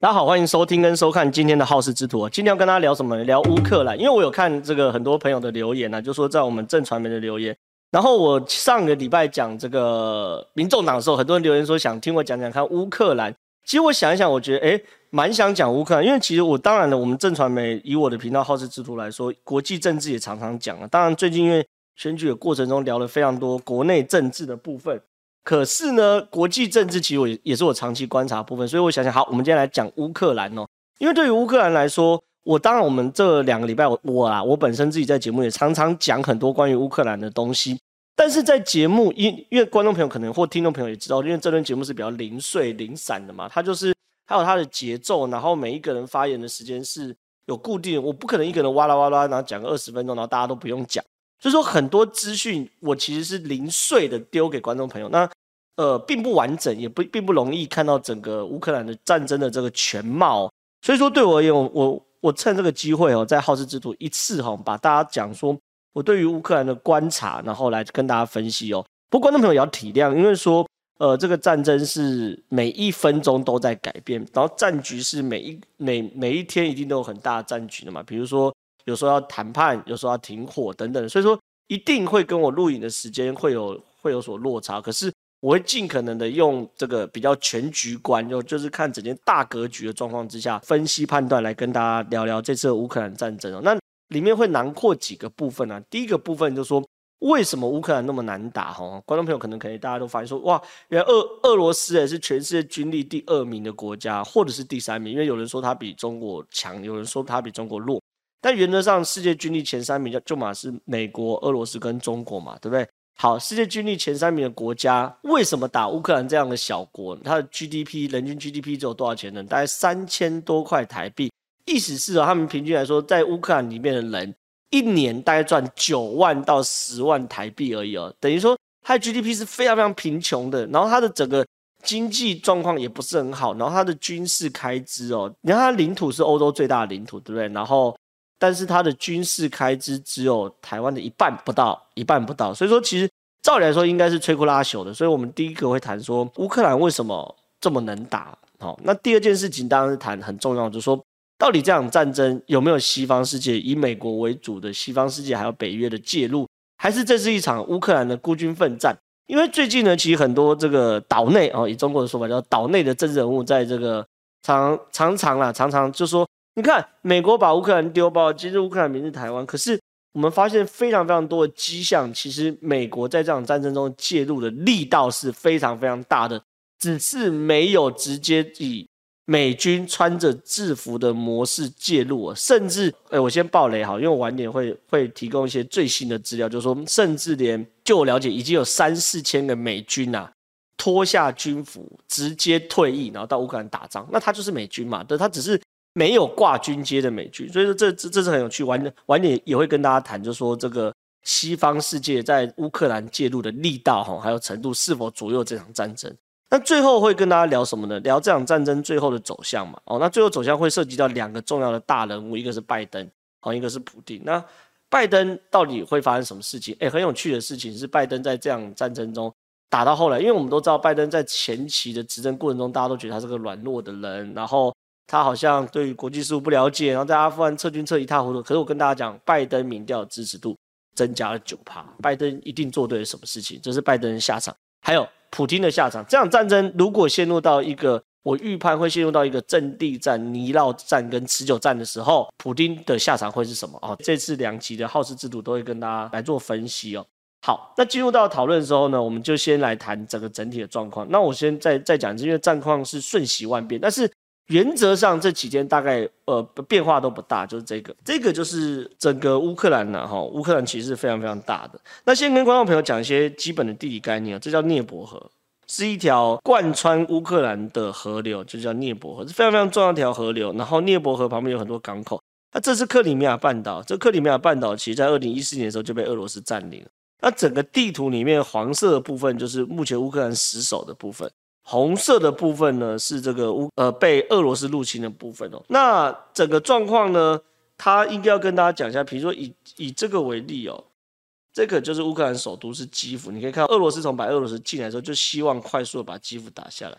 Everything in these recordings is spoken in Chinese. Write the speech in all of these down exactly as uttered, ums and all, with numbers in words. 大家好，欢迎收听跟收看今天的好事之徒、啊。今天要跟大家聊什么？聊乌克兰，因为我有看这个很多朋友的留言啊，就说在我们正传媒的留言。然后我上个礼拜讲这个民众党的时候，很多人留言说想听我讲讲看乌克兰。其实我想一想，我觉得哎，蛮想讲乌克兰，因为其实我当然了，我们正传媒以我的频道好事之徒来说，国际政治也常常讲啊。当然最近因为选举的过程中聊了非常多国内政治的部分。可是呢，国际政治其实我也是我长期观察的部分，所以我想想，好，我们今天来讲乌克兰哦。因为对于乌克兰来说，我当然我们这两个礼拜我我啊，我本身自己在节目也常常讲很多关于乌克兰的东西。但是在节目，因因为观众朋友可能或听众朋友也知道，因为这轮节目是比较零碎零散的嘛，它就是还有它的节奏，然后每一个人发言的时间是有固定的，我不可能一个人哇啦哇啦，然后讲个二十分钟，然后大家都不用讲。所以说很多资讯我其实是零碎的丢给观众朋友，那。呃，并不完整，也不并不容易看到整个乌克兰的战争的这个全貌、哦，所以说对我而言，我我我趁这个机会哦，在好事之徒一次哈、哦，把大家讲说我对于乌克兰的观察，然后来跟大家分析哦。不过观众朋友也要体谅，因为说呃，这个战争是每一分钟都在改变，然后战局是每一每每一天一定都有很大的战局的嘛，比如说有时候要谈判，有时候要停火等等，所以说一定会跟我录影的时间会有会有所落差，可是。我会尽可能的用这个比较全局观，就就是看整件大格局的状况之下分析判断，来跟大家聊聊这次的乌克兰战争哦。那里面会囊括几个部分啊。第一个部分就是说，为什么乌克兰那么难打？哈，观众朋友可能可能大家都发现说，哇，原来俄俄罗斯也是全世界军力第二名的国家，或者是第三名，因为有人说它比中国强，有人说它比中国弱，但原则上世界军力前三名就就嘛是美国、俄罗斯跟中国嘛，对不对？好，世界军力前三名的国家，为什么打乌克兰这样的小国？它的 G D P 人均 G D P 只有多少钱呢？大概三千多块台币。意思是、哦、他们平均来说，在乌克兰里面的人一年大概赚九万到十万台币而已哦。等于说，它的 G D P 是非常非常贫穷的，然后它的整个经济状况也不是很好，然后它的军事开支哦，你看它领土是欧洲最大的领土，对不对？然后。但是它的军事开支只有台湾的一半不到，一半不到，所以说其实照理来说应该是摧枯拉朽的。所以我们第一个会谈说乌克兰为什么这么能打，好、哦，那第二件事情当然是谈很重要，就是说到底这场战争有没有西方世界以美国为主的西方世界还有北约的介入，还是这是一场乌克兰的孤军奋战？因为最近呢，其实很多这个岛内啊、哦，以中国的说法叫岛内的政治人物在这个常常常啦，常常就说。你看，美国把乌克兰丢包，今日乌克兰，明日台湾。可是我们发现非常非常多的迹象，其实美国在这场战争中介入的力道是非常非常大的，只是没有直接以美军穿着制服的模式介入，甚至，哎，我先爆雷好，因为我晚点会会提供一些最新的资料，就是说，甚至连就我了解，已经有三四千个美军啊。脱下军服，直接退役，然后到乌克兰打仗，那他就是美军嘛，对，他只是。没有挂军阶的美军，所以说这这这是很有趣，晚晚点也会跟大家谈，就是说这个西方世界在乌克兰介入的力道哈，还有程度是否左右这场战争。那最后会跟大家聊什么呢？聊这场战争最后的走向嘛。哦，那最后走向会涉及到两个重要的大人物，一个是拜登，哦，一个是普丁。那拜登到底会发生什么事情？哎，很有趣的事情是，拜登在这场战争中打到后来，因为我们都知道拜登在前期的执政过程中，大家都觉得他是个软弱的人，然后。他好像对于国际事务不了解，然后在阿富汗撤军撤一塌糊涂。可是我跟大家讲，拜登民调支持度增加了 百分之九， 拜登一定做对了什么事情，这是拜登的下场。还有普丁的下场，这场战争如果陷入到一个，我预判会陷入到一个阵地战、泥淖战跟持久战的时候，普丁的下场会是什么？哦，这次两集的好事之徒都会跟大家来做分析哦。好，那进入到讨论的时候呢，我们就先来谈整个整体的状况。那我先再再讲一次，因为战况是瞬息万变，但是。原则上这几天大概呃变化都不大，就是这个这个就是整个乌克兰呢、啊、哈，乌克兰其实是非常非常大的。那先跟观众朋友讲一些基本的地理概念啊，这叫涅伯河，是一条贯穿乌克兰的河流，就叫涅伯河，是非常非常重要的一条河流。然后涅伯河旁边有很多港口。那这是克里米亚半岛，这克里米亚半岛其实在二零一四年的时候就被俄罗斯占领了。那整个地图里面黄色的部分就是目前乌克兰死守的部分。红色的部分呢是这个乌呃被俄罗斯入侵的部分哦。那整个状况呢，它应该要跟大家讲一下。比如说以以这个为例哦，这个就是乌克兰首都是基辅，你可以看到俄罗斯从白俄罗斯进来的时候，就希望快速的把基辅打下来。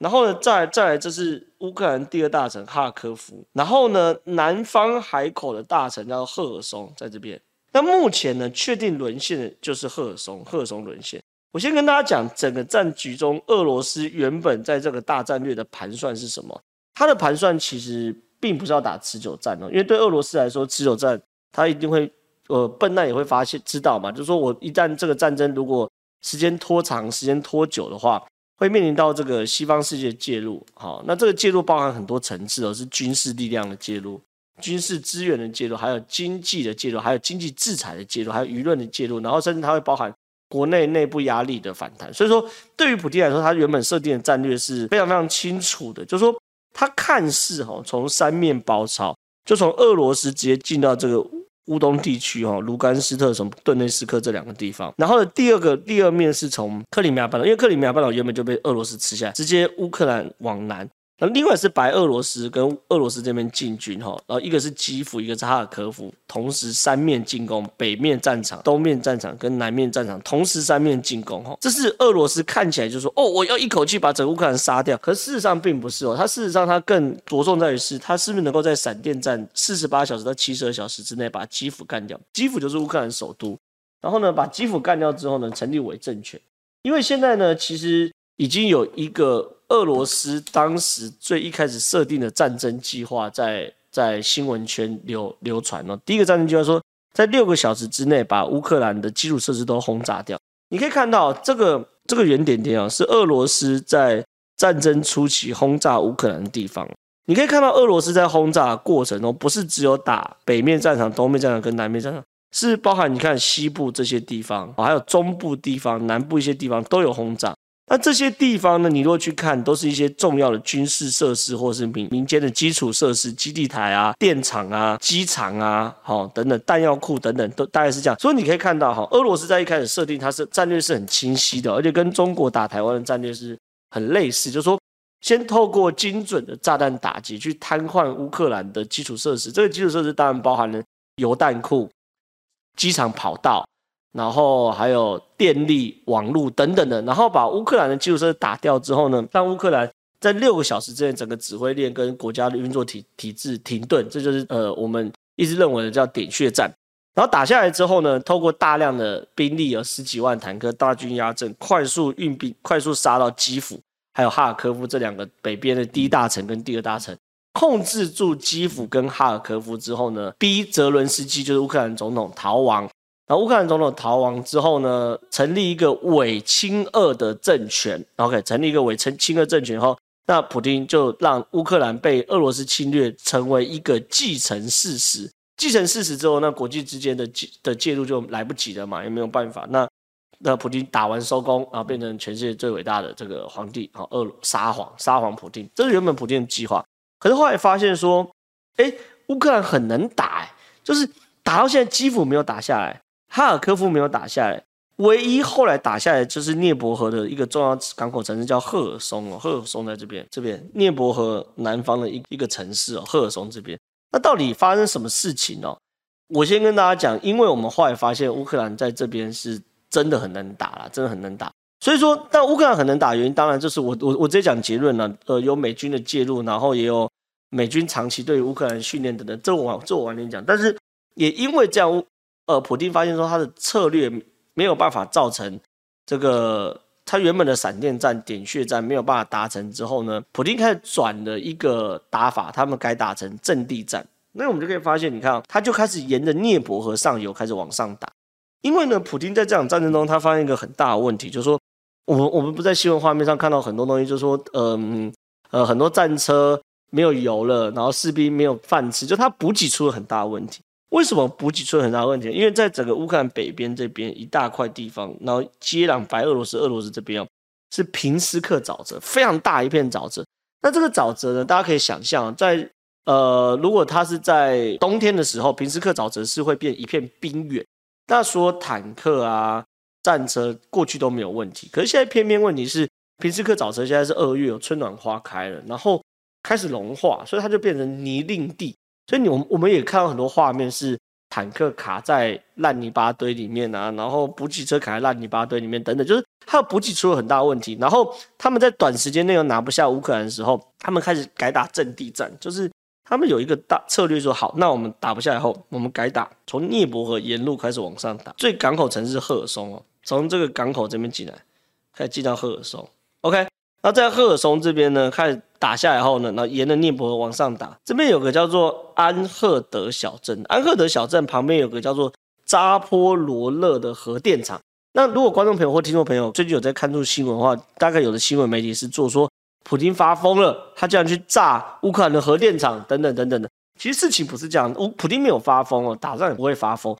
然后呢，再来再来，这是乌克兰第二大城哈科夫。然后呢，南方海口的大城叫赫尔松，在这边。那目前呢，确定沦陷的就是赫尔松，赫尔松沦陷。我先跟大家讲，整个战局中，俄罗斯原本在这个大战略的盘算是什么？它的盘算其实并不是要打持久战哦，因为对俄罗斯来说，持久战它一定会，呃，笨蛋也会发现知道嘛，就是说我一旦这个战争如果时间拖长、时间拖久的话。会面临到这个西方世界介入，好，那这个介入包含很多层次哦，是军事力量的介入、军事资源的介入，还有经济的介入，还有经济制裁的介入，还有舆论的介入，然后甚至它会包含国内内部压力的反弹。所以说，对于普丁来说，他原本设定的战略是非常非常清楚的，就是说他看似哈从三面包抄，就从俄罗斯直接进到这个乌东地区哈，卢甘斯特、什么顿内斯克这两个地方，然后第二个第二面是从克里米亚半岛，因为克里米亚半岛原本就被俄罗斯吃下来，直接乌克兰往南。然后另外是白俄罗斯跟俄罗斯这边进军哈，然后一个是基辅，一个是哈尔科夫，同时三面进攻，北面战场、东面战场跟南面战场同时三面进攻哈。这是俄罗斯看起来就说哦，我要一口气把整个乌克兰杀掉，可事实上并不是哦，它事实上它更着重在于是它是不是能够在闪电战四十八小时到七十二小时之内把基辅干掉。基辅就是乌克兰首都，然后呢把基辅干掉之后呢成立伪政权，因为现在呢其实已经有一个。俄罗斯当时最一开始设定的战争计划在在新闻圈流流传哦。第一个战争计划说，在六个小时之内把乌克兰的基础设施都轰炸掉。你可以看到这个这个圆点点啊，是俄罗斯在战争初期轰炸乌克兰的地方。你可以看到俄罗斯在轰炸的过程中，不是只有打北面战场、东面战场跟南面战场，是包含你看西部这些地方，还有中部地方、南部一些地方都有轰炸。那这些地方呢？你如果去看，都是一些重要的军事设施，或是民民间的基础设施，基地台啊、电厂啊、机场啊，好、哦、等等，弹药库等等，都大概是这样。所以你可以看到，哈、哦，俄罗斯在一开始设定它是战略是很清晰的，而且跟中国打台湾的战略是很类似，就是说先透过精准的炸弹打击去瘫痪乌克兰的基础设施。这个基础设施当然包含了油弹库、机场跑道。然后还有电力、网络等等的，然后把乌克兰的基础设施打掉之后呢，让乌克兰在六个小时之内整个指挥链跟国家的运作体体制停顿，这就是呃我们一直认为的叫点穴战。然后打下来之后呢，透过大量的兵力，有十几万坦克大军压阵，快速运兵，快速杀到基辅，还有哈尔科夫这两个北边的第一大城跟第二大城。控制住基辅跟哈尔科夫之后呢，逼泽伦斯基就是乌克兰总统逃亡。然后乌克兰总统逃亡之后呢，成立一个伪亲俄的政权 ，OK， 成立一个伪亲俄政权后，那普丁就让乌克兰被俄罗斯侵略成为一个既成事实。既成事实之后，那国际之间的的介入就来不及了嘛，也没有办法。那那普丁打完收工，然后变成全世界最伟大的这个皇帝，好，俄沙皇，沙皇普丁，这是原本普丁的计划。可是后来发现说，哎，乌克兰很能打、欸，就是打到现在基辅没有打下来。哈尔科夫没有打下来，唯一后来打下来就是涅伯河的一个重要港口城市叫赫尔松哦，赫尔松在这边，这边涅伯河南方的一一个城市哦，赫尔松这边。那到底发生什么事情哦？我先跟大家讲，因为我们后来发现乌克兰在这边是真的很能打啦，真的很能打。所以说，但乌克兰很能打的原因，当然就是我我我直接讲结论了，呃，有美军的介入，然后也有美军长期对于乌克兰训练等等，这我这我晚点讲。但是也因为这样。呃，普丁发现说他的策略没有办法造成这个他原本的闪电战、点穴战没有办法达成之后呢，普丁开始转了一个打法，他们改打成阵地战。那我们就可以发现，你看、哦，他就开始沿着涅伯河上游开始往上打。因为呢，普丁在这场战争中，他发现一个很大的问题，就是说，我们我们不在新闻画面上看到很多东西，就是说，嗯呃，很多战车没有油了，然后士兵没有饭吃，就他补给出了很大的问题。为什么补给出了很大问题？因为在整个乌克兰北边这边一大块地方，然后接壤白俄罗斯、俄罗斯这边是平斯克沼泽，非常大一片沼泽。那这个沼泽呢，大家可以想象，在呃，如果它是在冬天的时候，平斯克沼泽是会变一片冰原，那说坦克啊、战车过去都没有问题。可是现在偏偏问题是，平斯克沼泽现在是二月，有春暖花开了，然后开始融化，所以它就变成泥泞地。所以我们也看到很多画面是坦克卡在烂泥巴堆里面啊，然后补给车卡在烂泥巴堆里面等等，就是他的补给出了很大的问题，然后他们在短时间内又拿不下乌克兰的时候，他们开始改打阵地战，就是他们有一个大策略说，好，那我们打不下来后，我们改打从涅伯河沿路开始往上打，最港口城市赫尔松哦，从这个港口这边进来，开始进到赫尔松 ，OK。 然后在赫尔松这边呢，开始打下来后呢，然后沿着涅伯河往上打。这边有个叫做安赫德小镇，安赫德小镇旁边有个叫做扎波罗热的核电厂。那如果观众朋友或听众朋友最近有在看出新闻的话，大概有的新闻媒体是做说普丁发疯了，他竟然去炸乌克兰的核电厂等等等等的。其实事情不是这样，普丁没有发疯哦，打仗也不会发疯。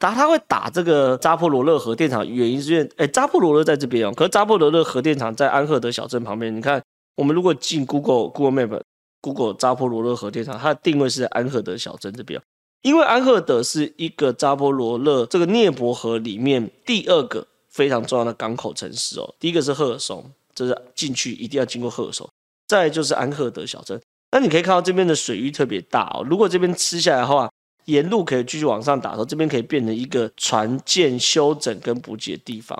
打他会打这个扎波罗热核电厂，原因是因为，哎，扎波罗热在这边哦，可是扎波罗热核电厂在安赫德小镇旁边。你看，我们如果进 Google Google Map Google 扎波罗热核电厂，它的定位是在安赫德小镇这边，因为安赫德是一个扎波罗热这个涅伯河里面第二个非常重要的港口城市哦，第一个是赫尔松，这是进去一定要经过赫尔松，再来就是安赫德小镇。那你可以看到这边的水域特别大哦，如果这边吃下来的话。 沿路可以继续往上打的时候，这边可以变成一个船舰修整跟补给的地方。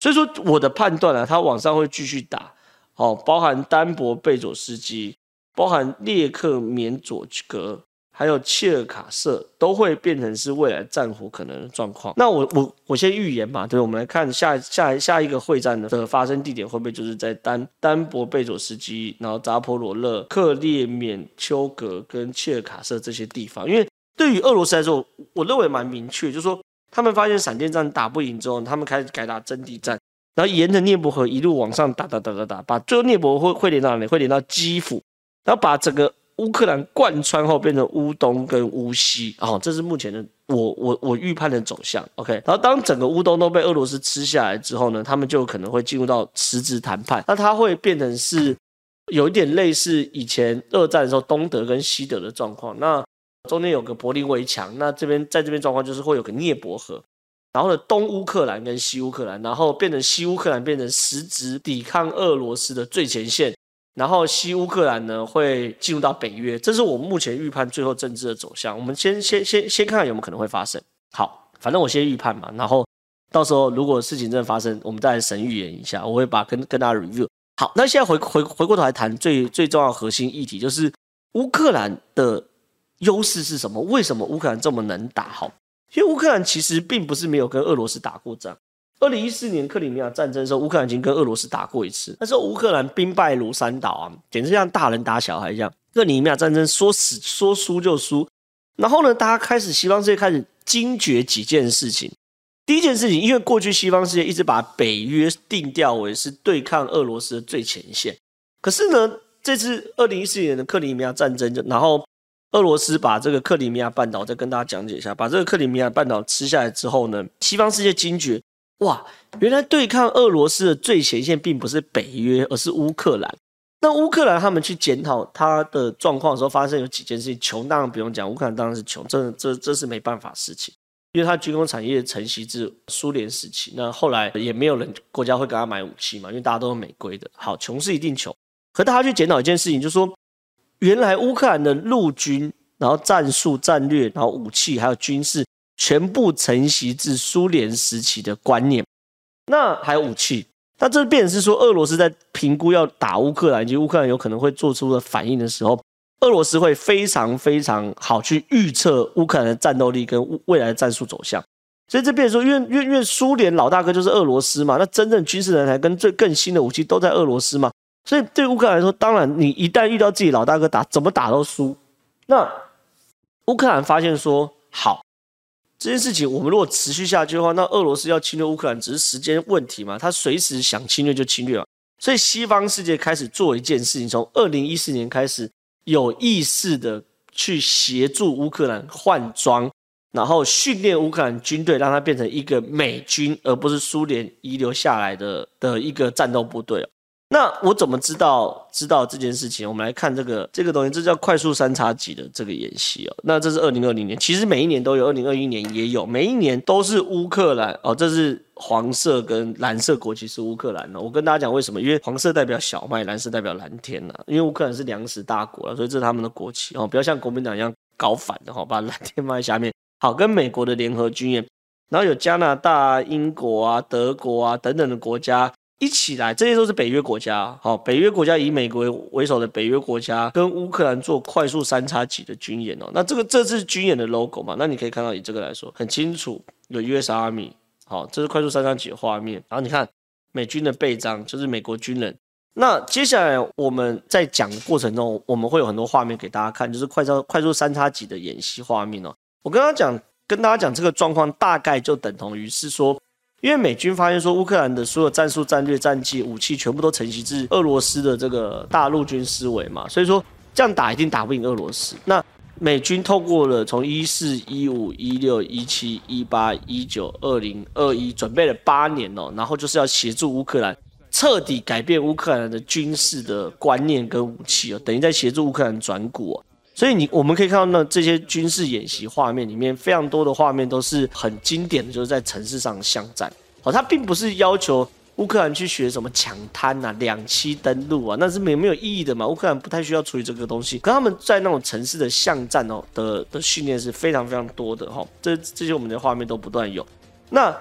所以说我的判断啊，它往上会继续打，哦，包含丹伯贝佐斯基，包含列克缅佐格，还有切尔卡舍，都会变成是未来战火可能的状况。那我我我先预言嘛，对，我们来看下下下一个会战的发生地点会不会就是在丹丹伯贝佐斯基，然后扎波罗热、克列缅丘格跟切尔卡舍这些地方，因为。 对于俄罗斯来说，我认为蛮明确，就是说他们发现闪电战打不赢之后，他们开始改打阵地战，然后沿着涅伯河一路往上打打打打打，把最后涅伯河会连到哪里？会连到基辅，然后把整个乌克兰贯穿后变成乌东跟乌西哦，这是目前的我我我预判的走向。OK， 然后当整个乌东都被俄罗斯吃下来之后呢，他们就可能会进入到实质谈判，那它会变成是有一点类似以前二战的时候东德跟西德的状况。那 中间有个柏林围墙，那这边在这边状况就是会有个涅伯河，然后呢东乌克兰跟西乌克兰，然后变成西乌克兰变成实质抵抗俄罗斯的最前线，然后西乌克兰呢会进入到北约，这是我目前预判最后政治的走向。我们先先先先看看有没有可能会发生。好，反正我先预判嘛，然后到时候如果事情真的发生，我们再来神预言一下，我会把跟跟大家 review。好，那现在回回回过头来谈最最重要的核心议题，就是乌克兰的。 优势是什么？为什么乌克兰这么能打？好，因为乌克兰其实并不是没有跟俄罗斯打过仗。二零一四年克里米亚战争的时候，乌克兰已经跟俄罗斯打过一次，那时候乌克兰兵败如山倒啊，简直像大人打小孩一样。克里米亚战争说死说输就输，然后呢，大家开始西方世界开始惊觉几件事情。第一件事情，因为过去西方世界一直把北约定调为是对抗俄罗斯的最前线，可是呢，这次二零一四年的克里米亚战争就然后。 俄罗斯把这个克里米亚半岛，再跟大家讲解一下，把这个克里米亚半岛吃下来之后呢，西方世界惊觉，哇，原来对抗俄罗斯的最前线并不是北约，而是乌克兰。那乌克兰他们去检讨他的状况的时候，发生有几件事情，穷当然不用讲，乌克兰当然是穷，这这这是没办法的事情，因为他军工产业承袭自苏联时期，那后来也没有人国家会跟他买武器嘛，因为大家都是美规的，好，穷是一定穷，可大家去检讨一件事情，就是说。 原来乌克兰的陆军，然后战术、战略，然后武器，还有军事，全部承袭自苏联时期的观念。那还有武器，那这变成是说，俄罗斯在评估要打乌克兰以及乌克兰有可能会做出的反应的时候，俄罗斯会非常非常好去预测乌克兰的战斗力跟未来的战术走向。所以这变成说，因为因为因为苏联老大哥就是俄罗斯嘛，那真正军事人才跟最更新的武器都在俄罗斯嘛。 所以对乌克兰来说，当然你一旦遇到自己老大哥打，怎么打都输。那乌克兰发现说，好，这件事情我们如果持续下去的话，那俄罗斯要侵略乌克兰只是时间问题嘛，他随时想侵略就侵略嘛。所以西方世界开始做一件事情，从二零一四年开始有意识的去协助乌克兰换装，然后训练乌克兰军队，让它变成一个美军，而不是苏联遗留下来的的一个战斗部队。 那我怎么知道知道这件事情？我们来看这个这个东西，这叫快速三叉戟的这个演习哦。那这是二零二零年，其实每一年都有， 二零二一年也有，每一年都是乌克兰哦。这是黄色跟蓝色国旗是乌克兰哦。我跟大家讲为什么？因为黄色代表小麦，蓝色代表蓝天呐、啊。因为乌克兰是粮食大国了、啊，所以这是他们的国旗哦。不要像国民党一样搞反的哈、哦，把蓝天放在下面。好，跟美国的联合军演。然后有加拿大、英国啊、德国啊等等的国家一起来，这些都是北约国家。好，北约国家以美国为首的北约国家跟乌克兰做快速三叉戟的军演哦。那这个这次军演的 logo 嘛，那你可以看到以这个来说很清楚，有 U S Army。好，这是快速三叉戟的画面。然后你看美军的背章就是美国军人。那接下来我们在讲的过程中，我们会有很多画面给大家看，就是快速快速三叉戟的演习画面哦。我跟大家讲，跟大家讲这个状况大概就等同于是说，因为美军发现说乌克兰的所有战术、战略、战绩、武器全部都承袭自俄罗斯的这个大陆军思维嘛，所以说这样打一定打不赢俄罗斯。那美军透过了从一四、一五、一六、一七、一八、一九、二零、二一准备了八年哦，然后就是要协助乌克兰。彻底改变乌克兰的军事的观念跟武器哦，等于在协助乌克兰转股哦。所以你我们可以看到呢，这些军事演习画面里面非常多的画面都是很经典的，就是在城市上巷战。好，它并不是要求乌克兰去学什么抢滩啊、两栖登陆啊，那是没有意义的嘛。乌克兰不太需要处理这个东西，可他们在那种城市的巷战哦的的训练是非常非常多的哈、哦。这这些我们的画面都不断有。那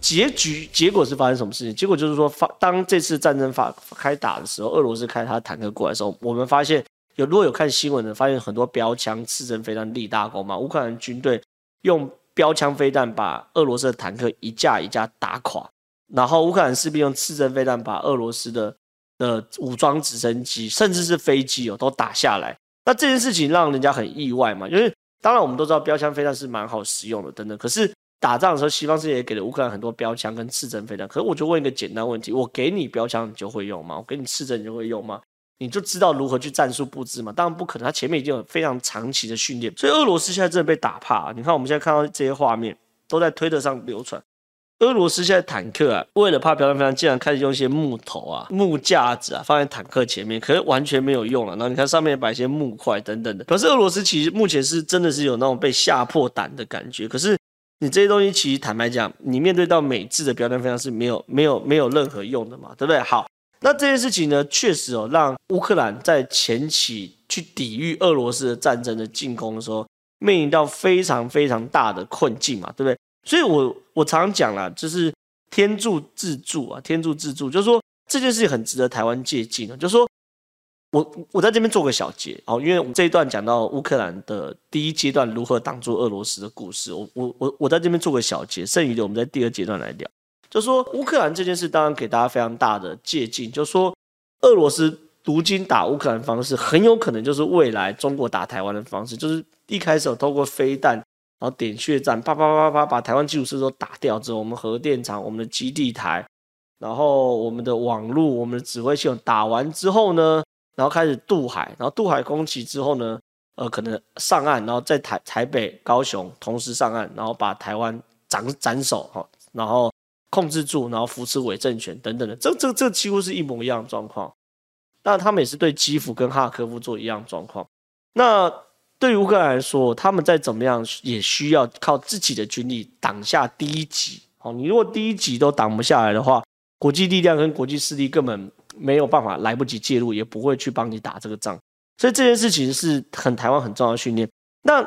结局结果是发生什么事情？结果就是说，当这次战争发开打的时候，俄罗斯开他坦克过来的时候，我们发现有如果有看新闻的，发现很多标枪、刺针飞弹立大功嘛。乌克兰军队用标枪飞弹把俄罗斯的坦克一架一架打垮，然后乌克兰士兵用刺针飞弹把俄罗斯的的武装直升机甚至是飞机哦都打下来。那这件事情让人家很意外嘛，因为当然我们都知道标枪飞弹是蛮好使用的等等，可是。打仗的时候，西方世界也给了乌克兰很多标枪跟刺针飞弹。可是我就问一个简单问题：我给你标枪，你就会用吗？我给你刺针，你就会用吗？你就知道如何去战术布置吗？当然不可能，他前面已经有非常长期的训练。所以俄罗斯现在真的被打怕、啊。你看我们现在看到这些画面，都在推特上流传。俄罗斯现在坦克啊，为了怕标枪飞弹，竟然开始用一些木头啊、木架子啊放在坦克前面，可是完全没有用了、啊。然后你看上面摆一些木块等等的，表示俄罗斯其实目前是真的是有那种被吓破胆的感觉。可是。你这些东西其实坦白讲，你面对到美制的标枪飞弹是没有、没有、没有任何用的嘛，对不对？好，那这件事情呢，确实哦，让乌克兰在前期去抵御俄罗斯的战争的进攻的时候，面临到非常非常大的困境嘛，对不对？所以我我常讲啦，就是天助自助啊，天助自助，就是说这件事情很值得台湾借鉴的，就是说。我我在这边做个小结哦，因为我这一段讲到乌克兰的第一阶段如何挡住俄罗斯的故事，我我我我在这边做个小结，剩余的我们在第二阶段来聊。就说乌克兰这件事，当然给大家非常大的借鉴，就说俄罗斯如今打乌克兰方式，很有可能就是未来中国打台湾的方式，就是一开始有透过飞弹，然后点穴战，啪啪啪啪把台湾基础设施都打掉之后，我们核电厂、我们的基地台，然后我们的网络、我们的指挥系统打完之后呢？然后开始渡海，然后渡海攻击之后呢，呃，可能上岸，然后在台台北、高雄同时上岸，然后把台湾斩斩首哈、哦，然后控制住，然后扶持伪政权等等的，这这这几乎是一模一样的状况。那他们也是对基辅跟哈科夫做一样的状况。那对于乌克兰来说，他们再怎么样也需要靠自己的军力挡下第一击。哦，你如果第一击都挡不下来的话，国际力量跟国际势力根本。没有办法，来不及介入，也不会去帮你打这个仗，所以这件事情是很台湾很重要的训练。那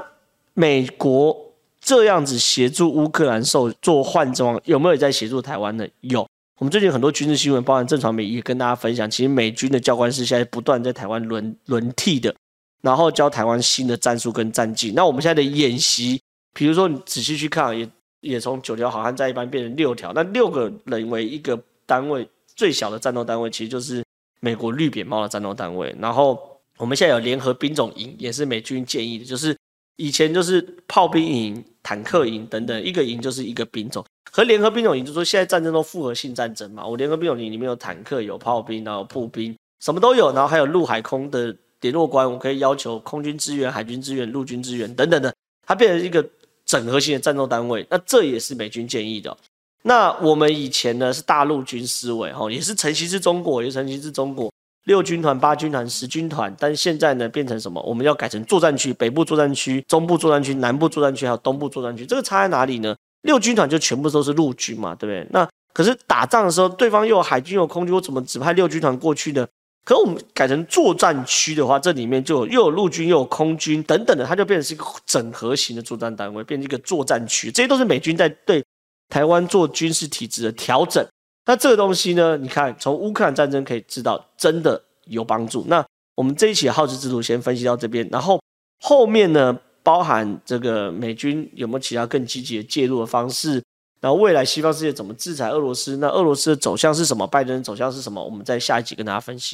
美国这样子协助乌克兰受做换装，有没有在协助台湾呢？有，我们最近很多军事新闻，包含正传媒也跟大家分享，其实美军的教官室现在不断在台湾轮轮替的，然后教台湾新的战术跟战技。那我们现在的演习，比如说你仔细去看，也也从九条好汉战役班变成六条，那六个人为一个单位。最小的战斗单位其实就是美国绿扁帽的战斗单位，然后我们现在有联合兵种营，也是美军建议的，就是以前就是炮兵营、坦克营等等，一个营就是一个兵种。和联合兵种营就是说现在战争都复合性战争嘛，我联合兵种营里面有坦克、有炮兵，然后有步兵，什么都有，然后还有陆海空的联络官，我可以要求空军支援、海军支援、陆军支援等等的，它变成一个整合性的战斗单位。那这也是美军建议的。那我们以前呢是大陆军思维，也是承袭自中国，也是承袭自中国六军团、八军团、十军团，但现在呢变成什么？我们要改成作战区，北部作战区、中部作战区、南部作战区，还有东部作战区。这个差在哪里呢？六军团就全部都是陆军嘛，对不对？那可是打仗的时候，对方又有海军、有空军，我怎么只派六军团过去呢？可我们改成作战区的话，这里面就有又有陆军又有空军等等的，它就变成是一个整合型的作战单位，变成一个作战区。这些都是美军在对。台湾做军事体制的调整。那这个东西呢，你看从乌克兰战争可以知道，真的有帮助。那我们这一期的好事之徒先分析到这边，然后后面呢，包含这个美军有没有其他更积极的介入的方式，然后未来西方世界怎么制裁俄罗斯，那俄罗斯的走向是什么，拜登的走向是什么，我们在下一集跟大家分析。